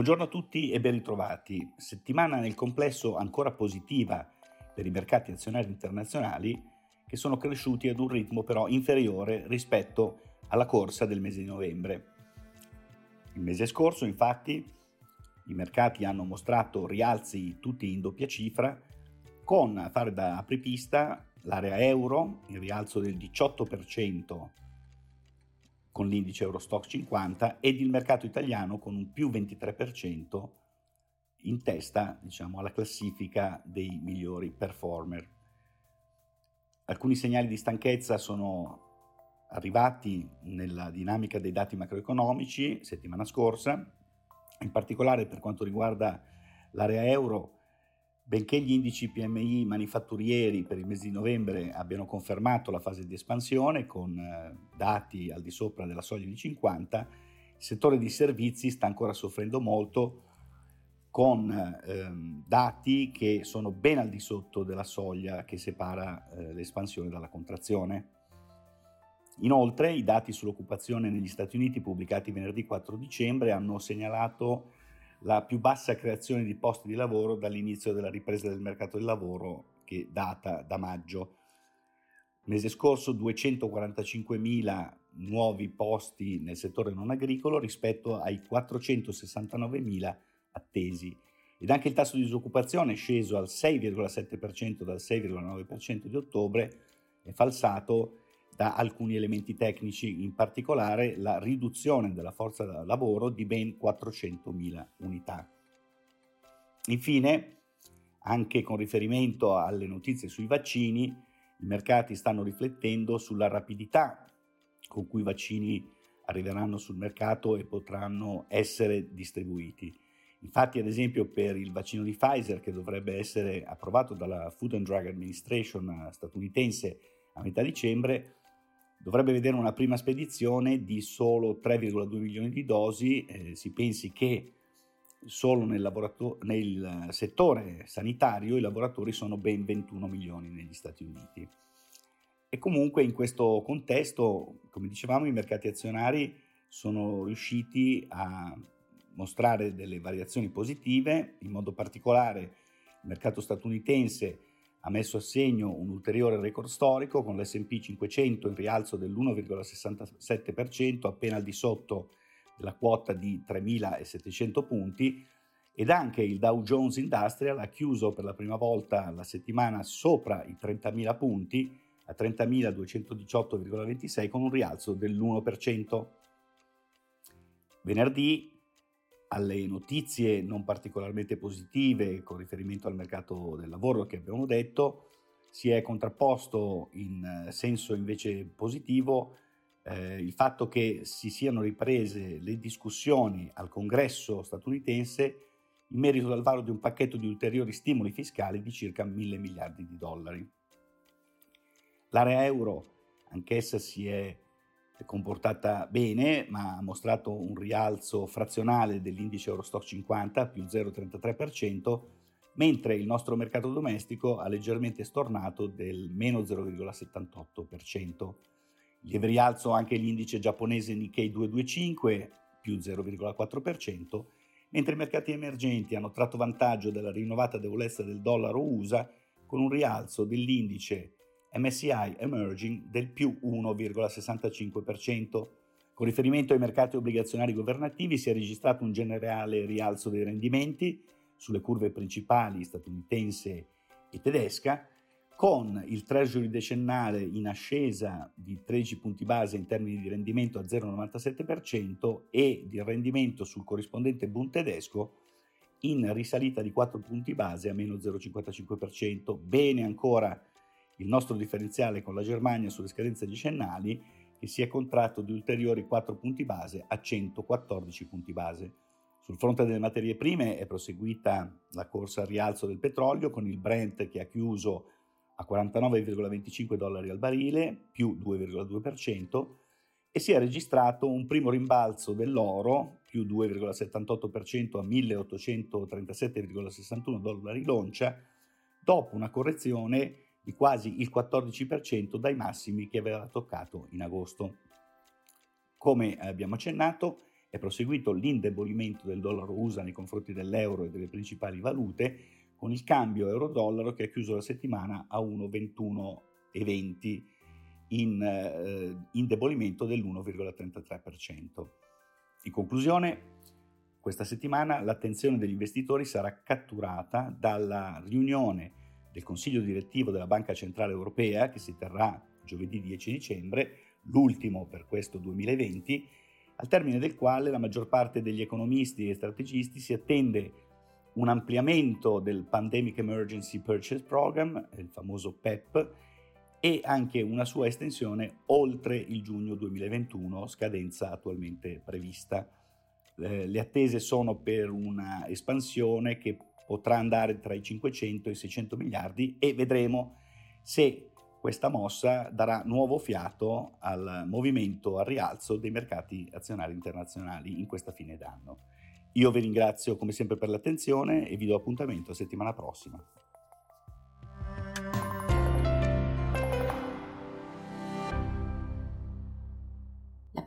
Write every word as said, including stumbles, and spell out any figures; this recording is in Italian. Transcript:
Buongiorno a tutti e ben ritrovati. Settimana nel complesso ancora positiva per i mercati azionari internazionali, che sono cresciuti ad un ritmo però inferiore rispetto alla corsa del mese di novembre. Il mese scorso, infatti, i mercati hanno mostrato rialzi tutti in doppia cifra, con a fare da apripista l'area euro, il rialzo del diciotto per cento con l'indice Euro Stoxx cinquanta, ed il mercato italiano con un più ventitré per cento in testa, diciamo, alla classifica dei migliori performer. Alcuni segnali di stanchezza sono arrivati nella dinamica dei dati macroeconomici settimana scorsa, in particolare per quanto riguarda l'area euro. Benché gli indici P M I manifatturieri per il mese di novembre abbiano confermato la fase di espansione con dati al di sopra della soglia di cinquanta, il settore dei servizi sta ancora soffrendo molto, con ehm, dati che sono ben al di sotto della soglia che separa eh, l'espansione dalla contrazione. Inoltre, i dati sull'occupazione negli Stati Uniti pubblicati venerdì quattro dicembre hanno segnalato la più bassa creazione di posti di lavoro dall'inizio della ripresa del mercato del lavoro, che data da maggio. Mese scorso duecentoquarantacinquemila nuovi posti nel settore non agricolo rispetto ai quattrocentosessantanovemila attesi, ed anche il tasso di disoccupazione è sceso al sei virgola sette per cento dal sei virgola nove per cento di ottobre, è falsato da alcuni elementi tecnici, in particolare la riduzione della forza da lavoro di ben quattrocentomila unità. Infine, anche con riferimento alle notizie sui vaccini, i mercati stanno riflettendo sulla rapidità con cui i vaccini arriveranno sul mercato e potranno essere distribuiti. Infatti, ad esempio, per il vaccino di Pfizer, che dovrebbe essere approvato dalla Food and Drug Administration statunitense a metà dicembre, dovrebbe vedere una prima spedizione di solo tre virgola due milioni di dosi. Eh, si pensi che solo nel, lavorato- nel settore sanitario i lavoratori sono ben ventuno milioni negli Stati Uniti. E comunque in questo contesto, come dicevamo, i mercati azionari sono riusciti a mostrare delle variazioni positive. In modo particolare il mercato statunitense ha messo a segno un ulteriore record storico, con l'esse e pi cinquecento in rialzo dell'uno virgola sessantasette per cento, appena al di sotto della quota di tremilasettecento punti, ed anche il Dow Jones Industrial ha chiuso per la prima volta la settimana sopra i trentamila punti, a trentamiladuecentodiciotto virgola ventisei, con un rialzo dell'uno per cento. Venerdì, alle notizie non particolarmente positive con riferimento al mercato del lavoro che abbiamo detto, si è contrapposto in senso invece positivo eh, il fatto che si siano riprese le discussioni al congresso statunitense in merito al varo di un pacchetto di ulteriori stimoli fiscali di circa mille miliardi di dollari. L'area euro anch'essa si è comportata bene, ma ha mostrato un rialzo frazionale dell'indice Euro Stoxx cinquanta, più zero virgola trentatré per cento, mentre il nostro mercato domestico ha leggermente stornato del meno zero virgola settantotto per cento. Lieve rialzo anche l'indice giapponese Nikkei duecentoventicinque, più zero virgola quattro per cento, mentre i mercati emergenti hanno tratto vantaggio della rinnovata debolezza del dollaro U S A, con un rialzo dell'indice M S C I Emerging del più uno virgola sessantacinque per cento. Con riferimento ai mercati obbligazionari governativi si è registrato un generale rialzo dei rendimenti sulle curve principali statunitense e tedesca, con il treasury decennale in ascesa di tredici punti base in termini di rendimento a zero virgola novantasette per cento e il rendimento sul corrispondente Bund tedesco in risalita di quattro punti base a meno zero virgola cinquantacinque per cento. Bene ancora il nostro differenziale con la Germania sulle scadenze decennali, che si è contratto di ulteriori quattro punti base a centoquattordici punti base. Sul fronte delle materie prime è proseguita la corsa al rialzo del petrolio, con il Brent che ha chiuso a quarantanove virgola venticinque dollari al barile, più due virgola due per cento, e si è registrato un primo rimbalzo dell'oro, più due virgola settantotto per cento a milleottocentotrentasette virgola sessantuno dollari l'oncia, dopo una correzione di quasi il quattordici per cento dai massimi che aveva toccato in agosto. Come abbiamo accennato, È proseguito l'indebolimento del dollaro U S A nei confronti dell'euro e delle principali valute, con il cambio euro-dollaro che ha chiuso la settimana a uno virgola ventuno venti in eh, indebolimento dell'uno virgola trentatré per cento. In conclusione, questa settimana l'attenzione degli investitori sarà catturata dalla riunione del Consiglio direttivo della Banca Centrale Europea, che si terrà giovedì dieci dicembre, l'ultimo per questo duemilaventi, al termine del quale la maggior parte degli economisti e strategisti si attende un ampliamento del Pandemic Emergency Purchase Program, il famoso P E P, e anche una sua estensione oltre il giugno duemilaventuno, scadenza attualmente prevista. Eh, le attese sono per una espansione che potrà andare tra i cinquecento e i seicento miliardi, e vedremo se questa mossa darà nuovo fiato al movimento al rialzo dei mercati azionari internazionali in questa fine d'anno. Io vi ringrazio come sempre per l'attenzione e vi do appuntamento settimana prossima. La